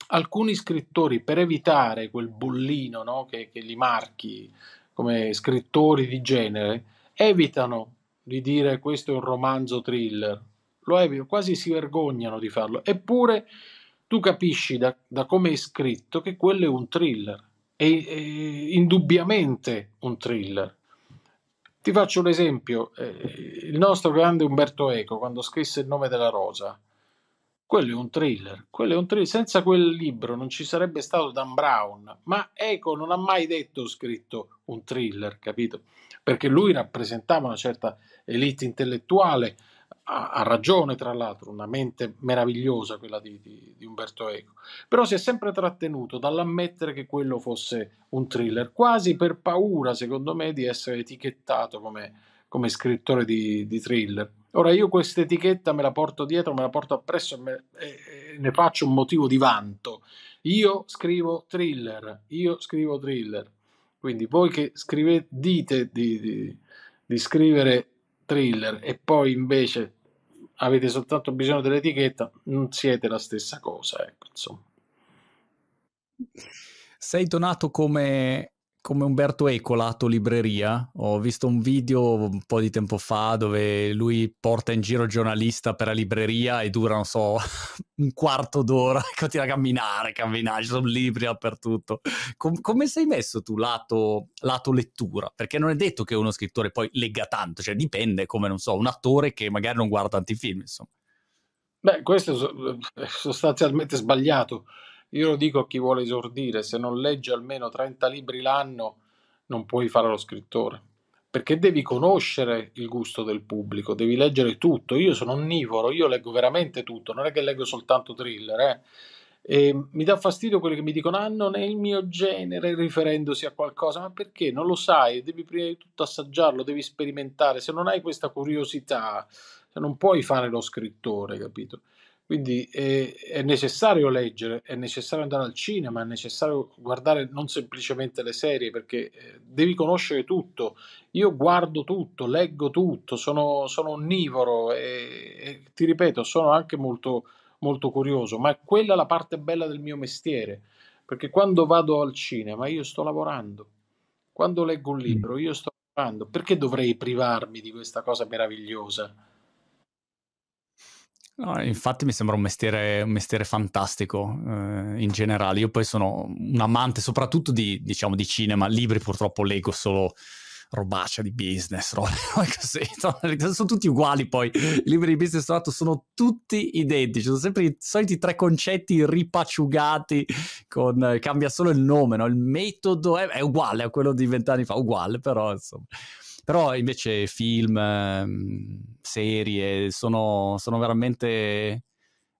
Alcuni scrittori, per evitare quel bollino, no, che li marchi come scrittori di genere, evitano di dire questo è un romanzo thriller, lo evitano, quasi si vergognano di farlo, eppure tu capisci da come è scritto che quello è un thriller. È indubbiamente un thriller. Ti faccio un esempio: il nostro grande Umberto Eco, quando scrisse Il nome della rosa, quello è un thriller. Senza quel libro non ci sarebbe stato Dan Brown, ma Eco non ha mai detto ho scritto un thriller, capito? Perché lui rappresentava una certa elite intellettuale, ha ragione tra l'altro, una mente meravigliosa quella di Umberto Eco, però si è sempre trattenuto dall'ammettere che quello fosse un thriller, quasi per paura, secondo me, di essere etichettato come scrittore di thriller. Ora io questa etichetta me la porto dietro, me la porto appresso e ne faccio un motivo di vanto. Io scrivo thriller. Quindi voi che dite di scrivere thriller e poi invece avete soltanto bisogno dell'etichetta, non siete la stessa cosa, ecco, insomma. Sei donato come Umberto Eco, lato libreria. Ho visto un video un po' di tempo fa dove lui porta in giro il giornalista per la libreria e dura, non so, un quarto d'ora e continua a camminare, ci sono libri dappertutto. Come sei messo tu lato lettura? Perché non è detto che uno scrittore poi legga tanto, cioè dipende, come, non so, un attore che magari non guarda tanti film, insomma. Beh, questo è sostanzialmente sbagliato. Io lo dico a chi vuole esordire: se non leggi almeno 30 libri l'anno non puoi fare lo scrittore, perché devi conoscere il gusto del pubblico, devi leggere tutto. Io sono onnivoro, io leggo veramente tutto, non è che leggo soltanto thriller, E mi dà fastidio quelli che mi dicono non è il mio genere, riferendosi a qualcosa. Ma perché? Non lo sai, devi prima di tutto assaggiarlo, devi sperimentare. Se non hai questa curiosità non puoi fare lo scrittore, capito? Quindi è necessario leggere, è necessario andare al cinema, è necessario guardare non semplicemente le serie, perché devi conoscere tutto. Io guardo tutto, leggo tutto, sono onnivoro e ti ripeto, sono anche molto, molto curioso, ma quella è la parte bella del mio mestiere, perché quando vado al cinema io sto lavorando, quando leggo un libro io sto lavorando, perché dovrei privarmi di questa cosa meravigliosa? No, infatti mi sembra un mestiere fantastico in generale. Io poi sono un amante soprattutto di cinema. Libri purtroppo leggo solo robaccia di business, così. Sono tutti uguali poi. I libri di business, tra l'altro, sono tutti identici, sono sempre i soliti tre concetti ripacciugati, cambia solo il nome, no? Il metodo è uguale a quello di 20 anni fa, uguale, però insomma. Però invece film, serie, sono veramente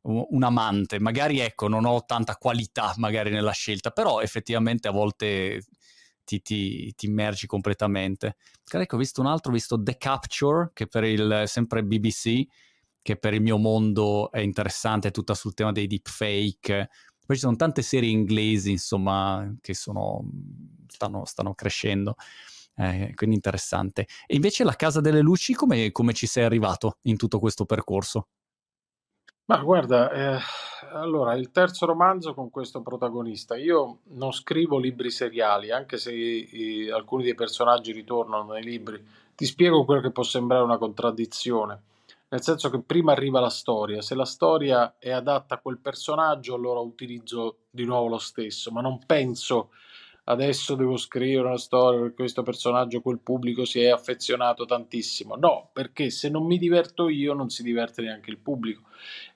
un amante. Magari, ecco, non ho tanta qualità magari nella scelta, però effettivamente a volte ti immergi completamente. Ecco, ho visto un altro, ho visto The Capture, che per il sempre BBC, che per il mio mondo è interessante, è tutta sul tema dei deepfake. Poi ci sono tante serie inglesi, insomma, che stanno crescendo, quindi interessante. E invece La Casa delle Luci, come ci sei arrivato in tutto questo percorso? Ma guarda, allora, il terzo romanzo con questo protagonista. Io non scrivo libri seriali, anche se alcuni dei personaggi ritornano nei libri. Ti spiego quello che può sembrare una contraddizione, nel senso che prima arriva la storia. Se la storia è adatta a quel personaggio, allora utilizzo di nuovo lo stesso, ma non penso adesso devo scrivere una storia per questo personaggio, quel pubblico si è affezionato tantissimo. No, perché se non mi diverto io non si diverte neanche il pubblico,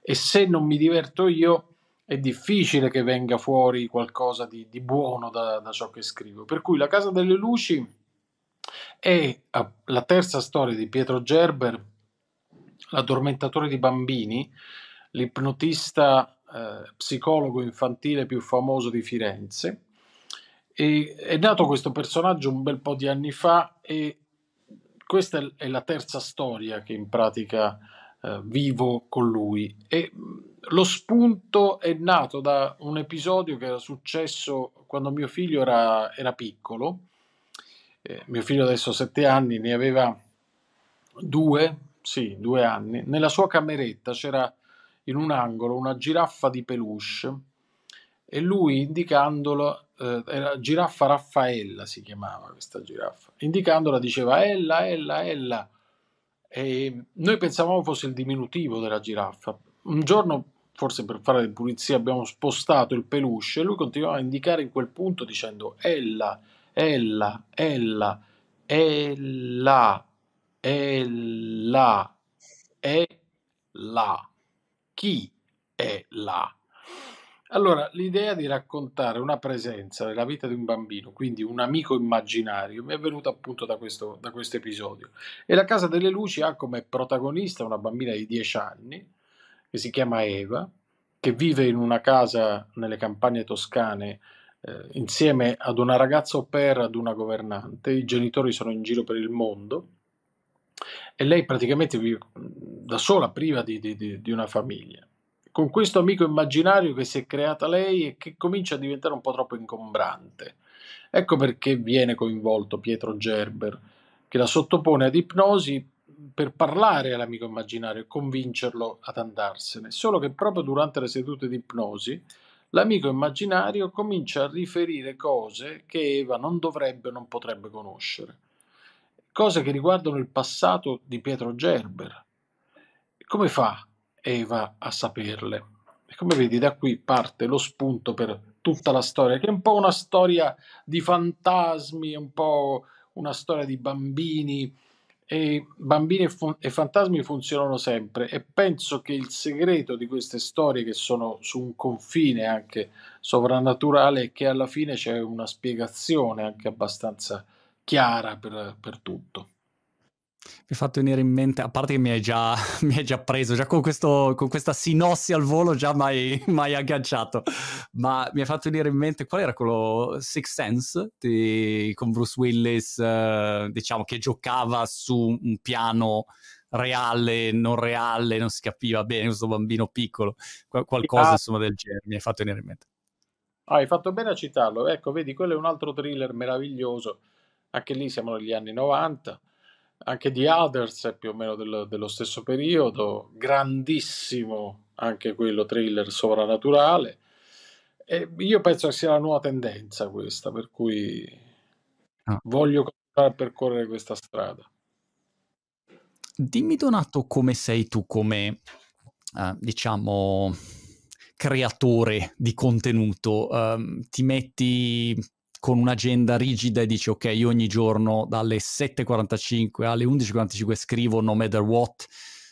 e se non mi diverto io è difficile che venga fuori qualcosa di buono da ciò che scrivo. Per cui La Casa delle Luci è la terza storia di Pietro Gerber, l'adormentatore di bambini, l'ipnotista psicologo infantile più famoso di Firenze. E è nato questo personaggio un bel po' di anni fa, e questa è la terza storia che in pratica vivo con lui, e lo spunto è nato da un episodio che era successo quando mio figlio era piccolo. Mio figlio adesso ha 7 anni, ne aveva 2 anni. Nella sua cameretta c'era in un angolo una giraffa di peluche, e lui, indicandolo, era giraffa Raffaella, si chiamava questa giraffa, indicandola diceva Ella, Ella, Ella, e noi pensavamo fosse il diminutivo della giraffa. Un giorno, forse per fare le pulizie, abbiamo spostato il peluche e lui continuava a indicare in quel punto dicendo Ella, Ella, Ella, Ella, Ella, Ella, chi è là? Allora, l'idea di raccontare una presenza nella vita di un bambino, quindi un amico immaginario, mi è venuta appunto da questo episodio. E La Casa delle Luci ha come protagonista una bambina di 10 anni, che si chiama Eva, che vive in una casa nelle campagne toscane insieme ad una ragazza au pair, ad una governante. I genitori sono in giro per il mondo e lei praticamente vive da sola, priva di una famiglia, con questo amico immaginario che si è creata lei e che comincia a diventare un po' troppo ingombrante. Ecco perché viene coinvolto Pietro Gerber, che la sottopone ad ipnosi per parlare all'amico immaginario e convincerlo ad andarsene. Solo che proprio durante le sedute di ipnosi l'amico immaginario comincia a riferire cose che Eva non dovrebbe o non potrebbe conoscere, cose che riguardano il passato di Pietro Gerber. Come fa Eva a saperle? E come vedi, da qui parte lo spunto per tutta la storia, che è un po' una storia di fantasmi, un po' una storia di bambini, e bambini e fantasmi funzionano sempre, e penso che il segreto di queste storie, che sono su un confine anche sovrannaturale, è che alla fine c'è una spiegazione anche abbastanza chiara per tutto. Mi hai fatto venire in mente, a parte che mi hai già preso, già con questa sinossi al volo, già mai agganciato, ma mi hai fatto venire in mente, qual era quello, Sixth Sense, con Bruce Willis, diciamo, che giocava su un piano reale, non reale, non si capiva bene, questo bambino piccolo, qualcosa insomma del genere, mi hai fatto venire in mente. Ah, hai fatto bene a citarlo, ecco, vedi, quello è un altro thriller meraviglioso, anche lì siamo negli anni 90, anche The Others è più o meno dello stesso periodo, grandissimo anche quello, thriller sovrannaturale, e io penso che sia la nuova tendenza questa, per cui voglio continuare a percorrere questa strada. Dimmi, Donato, come sei tu come diciamo creatore di contenuto? Ti metti con un'agenda rigida e dici ok, io ogni giorno dalle 7:45 alle 11:45 scrivo no matter what,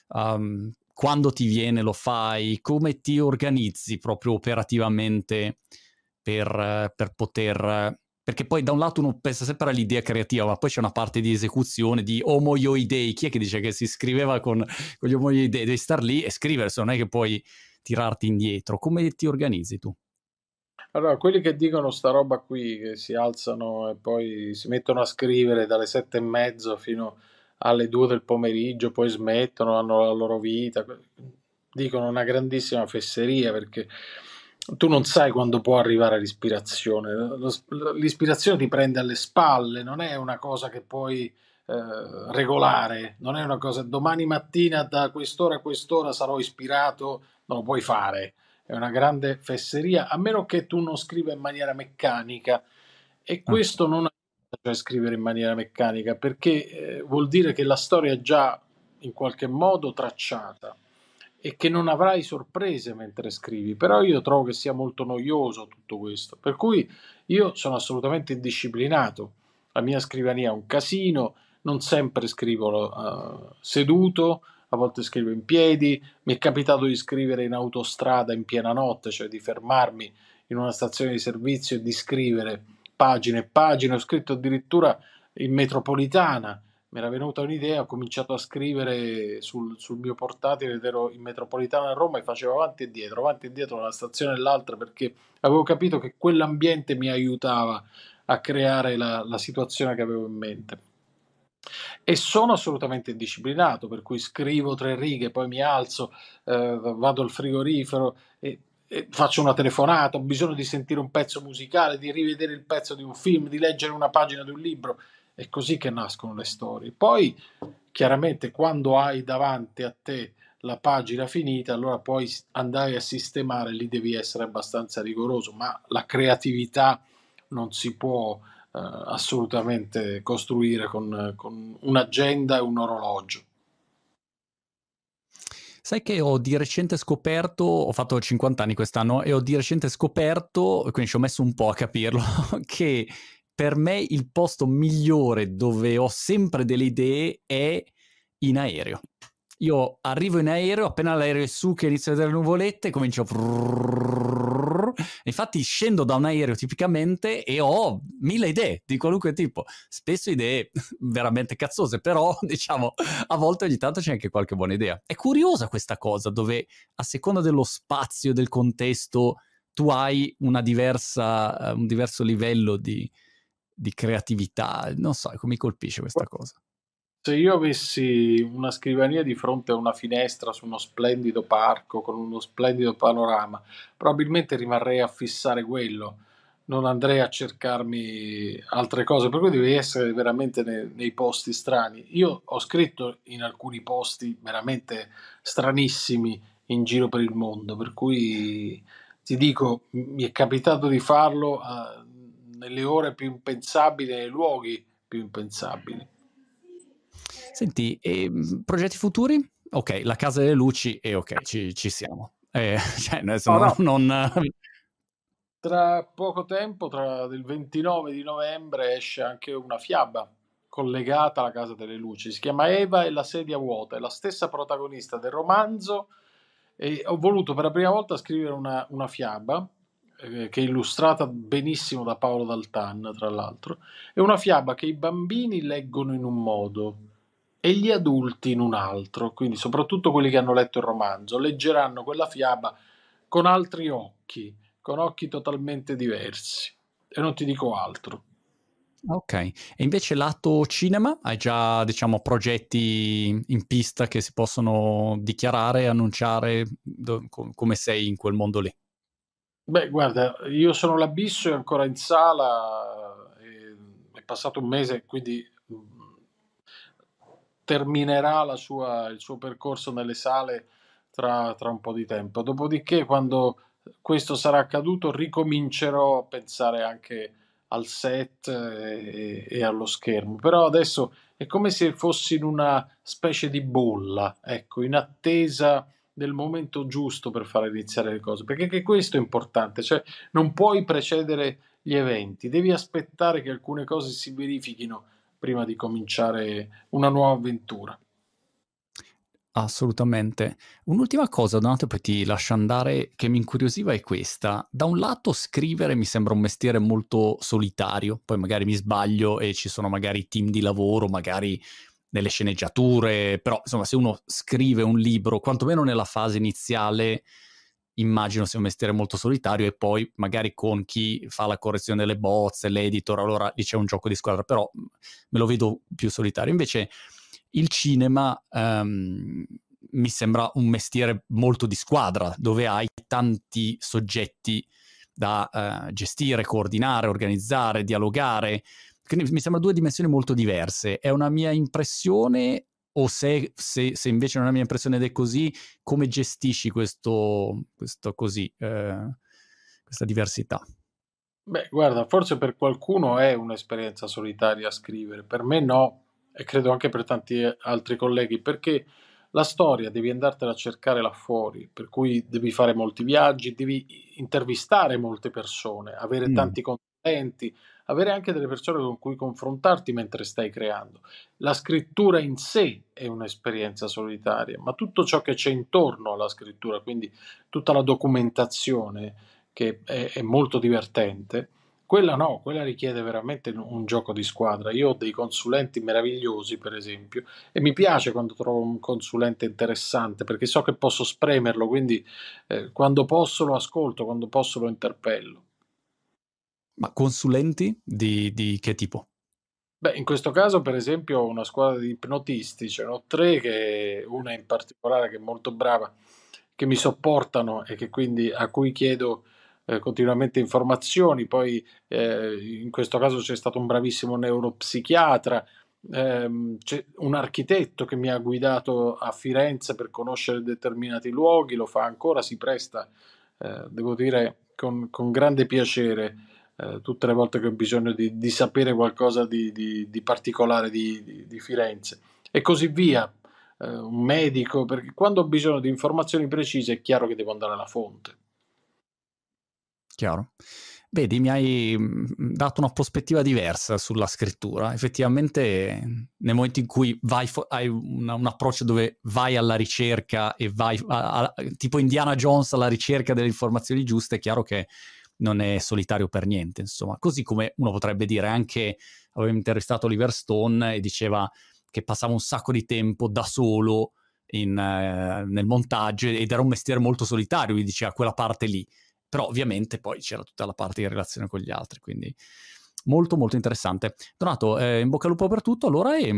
quando ti viene lo fai, come ti organizzi proprio operativamente per poter Perché poi da un lato uno pensa sempre all'idea creativa, ma poi c'è una parte di esecuzione, di omoioidei. Chi è che dice che si scriveva con gli omoioidei? Devi star lì e scrivere, se non è che puoi tirarti indietro. Come ti organizzi tu? Allora, quelli che dicono sta roba qui, che si alzano e poi si mettono a scrivere dalle 7:30 fino alle 2 del pomeriggio, poi smettono, hanno la loro vita, dicono una grandissima fesseria, perché tu non sai quando può arrivare l'ispirazione. L'ispirazione ti prende alle spalle, non è una cosa che puoi regolare, non è una cosa domani mattina da quest'ora a quest'ora sarò ispirato, non lo puoi fare. È una grande fesseria, a meno che tu non scriva in maniera meccanica, e questo non aiuta, cioè scrivere in maniera meccanica, perché vuol dire che la storia è già in qualche modo tracciata e che non avrai sorprese mentre scrivi. Però io trovo che sia molto noioso tutto questo, per cui io sono assolutamente indisciplinato. La mia scrivania è un casino, non sempre scrivo seduto, a volte scrivo in piedi. Mi è capitato di scrivere in autostrada in piena notte, cioè di fermarmi in una stazione di servizio e di scrivere pagine e pagine. Ho scritto addirittura in metropolitana. Mi era venuta un'idea, ho cominciato a scrivere sul mio portatile ed ero in metropolitana a Roma e facevo avanti e dietro una stazione e l'altra, perché avevo capito che quell'ambiente mi aiutava a creare la situazione che avevo in mente. E sono assolutamente indisciplinato, per cui scrivo 3 righe, poi mi alzo, vado al frigorifero e faccio una telefonata, ho bisogno di sentire un pezzo musicale, di rivedere il pezzo di un film, di leggere una pagina di un libro. È così che nascono le storie. Poi, chiaramente, quando hai davanti a te la pagina finita, allora puoi andare a sistemare, lì devi essere abbastanza rigoroso, ma la creatività non si può assolutamente costruire con un'agenda e un orologio. Sai che ho di recente scoperto, ho fatto 50 anni quest'anno, e ho di recente scoperto, quindi ci ho messo un po' a capirlo, che per me il posto migliore dove ho sempre delle idee è in aereo. Io arrivo in aereo, appena l'aereo è su che inizio a vedere le nuvolette, comincio a... Infatti scendo da un aereo tipicamente e ho 1000 idee di qualunque tipo. Spesso idee veramente cazzose, però diciamo a volte ogni tanto c'è anche qualche buona idea. È curiosa questa cosa dove a seconda dello spazio, del contesto, tu hai un diverso livello di creatività. Non so, mi colpisce questa cosa. Se io avessi una scrivania di fronte a una finestra su uno splendido parco con uno splendido panorama, probabilmente rimarrei a fissare quello, non andrei a cercarmi altre cose, per cui devi essere veramente nei posti strani. Io ho scritto in alcuni posti veramente stranissimi in giro per il mondo, per cui ti dico, mi è capitato di farlo nelle ore più impensabili, nei luoghi più impensabili. Senti, e progetti futuri? Ok, La Casa delle Luci e ok, ci siamo. Cioè, adesso Tra poco tempo, il 29 di novembre, esce anche una fiaba collegata alla Casa delle Luci. Si chiama Eva e la sedia vuota. È la stessa protagonista del romanzo e ho voluto per la prima volta scrivere una fiaba, che è illustrata benissimo da Paolo D'Altanna, tra l'altro. È una fiaba che i bambini leggono in un modo e gli adulti in un altro, quindi soprattutto quelli che hanno letto il romanzo leggeranno quella fiaba con altri occhi, con occhi totalmente diversi, e non ti dico altro. Ok, e invece lato cinema? Hai già, diciamo, progetti in pista che si possono dichiarare, annunciare? Come sei in quel mondo lì? Beh, guarda, io sono l'Abisso, è ancora in sala, è passato un mese, quindi terminerà il suo percorso nelle sale tra un po' di tempo. Dopodiché, quando questo sarà accaduto, ricomincerò a pensare anche al set e allo schermo. Però adesso è come se fossi in una specie di bolla, ecco, in attesa del momento giusto per far iniziare le cose, perché che questo è importante, cioè non puoi precedere gli eventi, devi aspettare che alcune cose si verifichino prima di cominciare una nuova avventura. Assolutamente. Un'ultima cosa, Donato, poi ti lascio andare, che mi incuriosiva è questa. Da un lato scrivere mi sembra un mestiere molto solitario, poi magari mi sbaglio e ci sono magari team di lavoro, magari nelle sceneggiature, però insomma se uno scrive un libro, quantomeno nella fase iniziale, immagino sia un mestiere molto solitario, e poi magari con chi fa la correzione delle bozze, l'editor, allora lì c'è un gioco di squadra, però me lo vedo più solitario. Invece il cinema mi sembra un mestiere molto di squadra, dove hai tanti soggetti da gestire, coordinare, organizzare, dialogare. Quindi mi sembra due dimensioni molto diverse. È una mia impressione, o se invece non è una mia impressione ed è così, come gestisci questa diversità? Beh, guarda, forse per qualcuno è un'esperienza solitaria scrivere, per me no. E credo anche per tanti altri colleghi, perché la storia devi andartela a cercare là fuori, per cui devi fare molti viaggi, devi intervistare molte persone, avere tanti consulenti, avere anche delle persone con cui confrontarti mentre stai creando. La scrittura in sé è un'esperienza solitaria, ma tutto ciò che c'è intorno alla scrittura, quindi tutta la documentazione che è molto divertente, quella no, quella richiede veramente un gioco di squadra. Io ho dei consulenti meravigliosi, per esempio, e mi piace quando trovo un consulente interessante, perché so che posso spremerlo, quindi quando posso lo ascolto, quando posso lo interpello. Ma consulenti di che tipo? Beh, in questo caso, per esempio, ho una squadra di ipnotisti, ce ne ho tre, che una in particolare che è molto brava, che mi sopportano e che quindi a cui chiedo continuamente informazioni. Poi in questo caso c'è stato un bravissimo neuropsichiatra, c'è un architetto che mi ha guidato a Firenze per conoscere determinati luoghi, lo fa ancora, si presta, devo dire, con grande piacere tutte le volte che ho bisogno di sapere qualcosa di particolare di Firenze, e così via. Un medico, perché quando ho bisogno di informazioni precise è chiaro che devo andare alla fonte. Chiaro. Vedi, mi hai dato una prospettiva diversa sulla scrittura. Effettivamente, nel momento in cui hai un approccio dove vai alla ricerca e vai tipo Indiana Jones alla ricerca delle informazioni giuste, è chiaro che non è solitario per niente, insomma. Così come uno potrebbe dire, anche avevo intervistato Oliver Stone e diceva che passava un sacco di tempo da solo nel montaggio, ed era un mestiere molto solitario, gli diceva quella parte lì. Però ovviamente poi c'era tutta la parte di relazione con gli altri, quindi molto molto interessante. Donato, in bocca al lupo per tutto, allora, e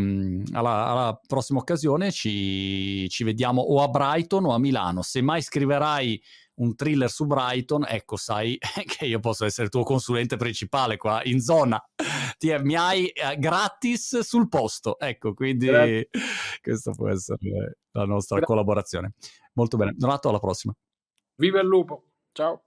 alla prossima occasione ci vediamo o a Brighton o a Milano. Se mai scriverai un thriller su Brighton, ecco, sai che io posso essere il tuo consulente principale qua in zona, mi hai gratis sul posto, ecco, quindi questa può essere la nostra collaborazione. Molto bene, Donato, alla prossima. Viva il lupo, ciao.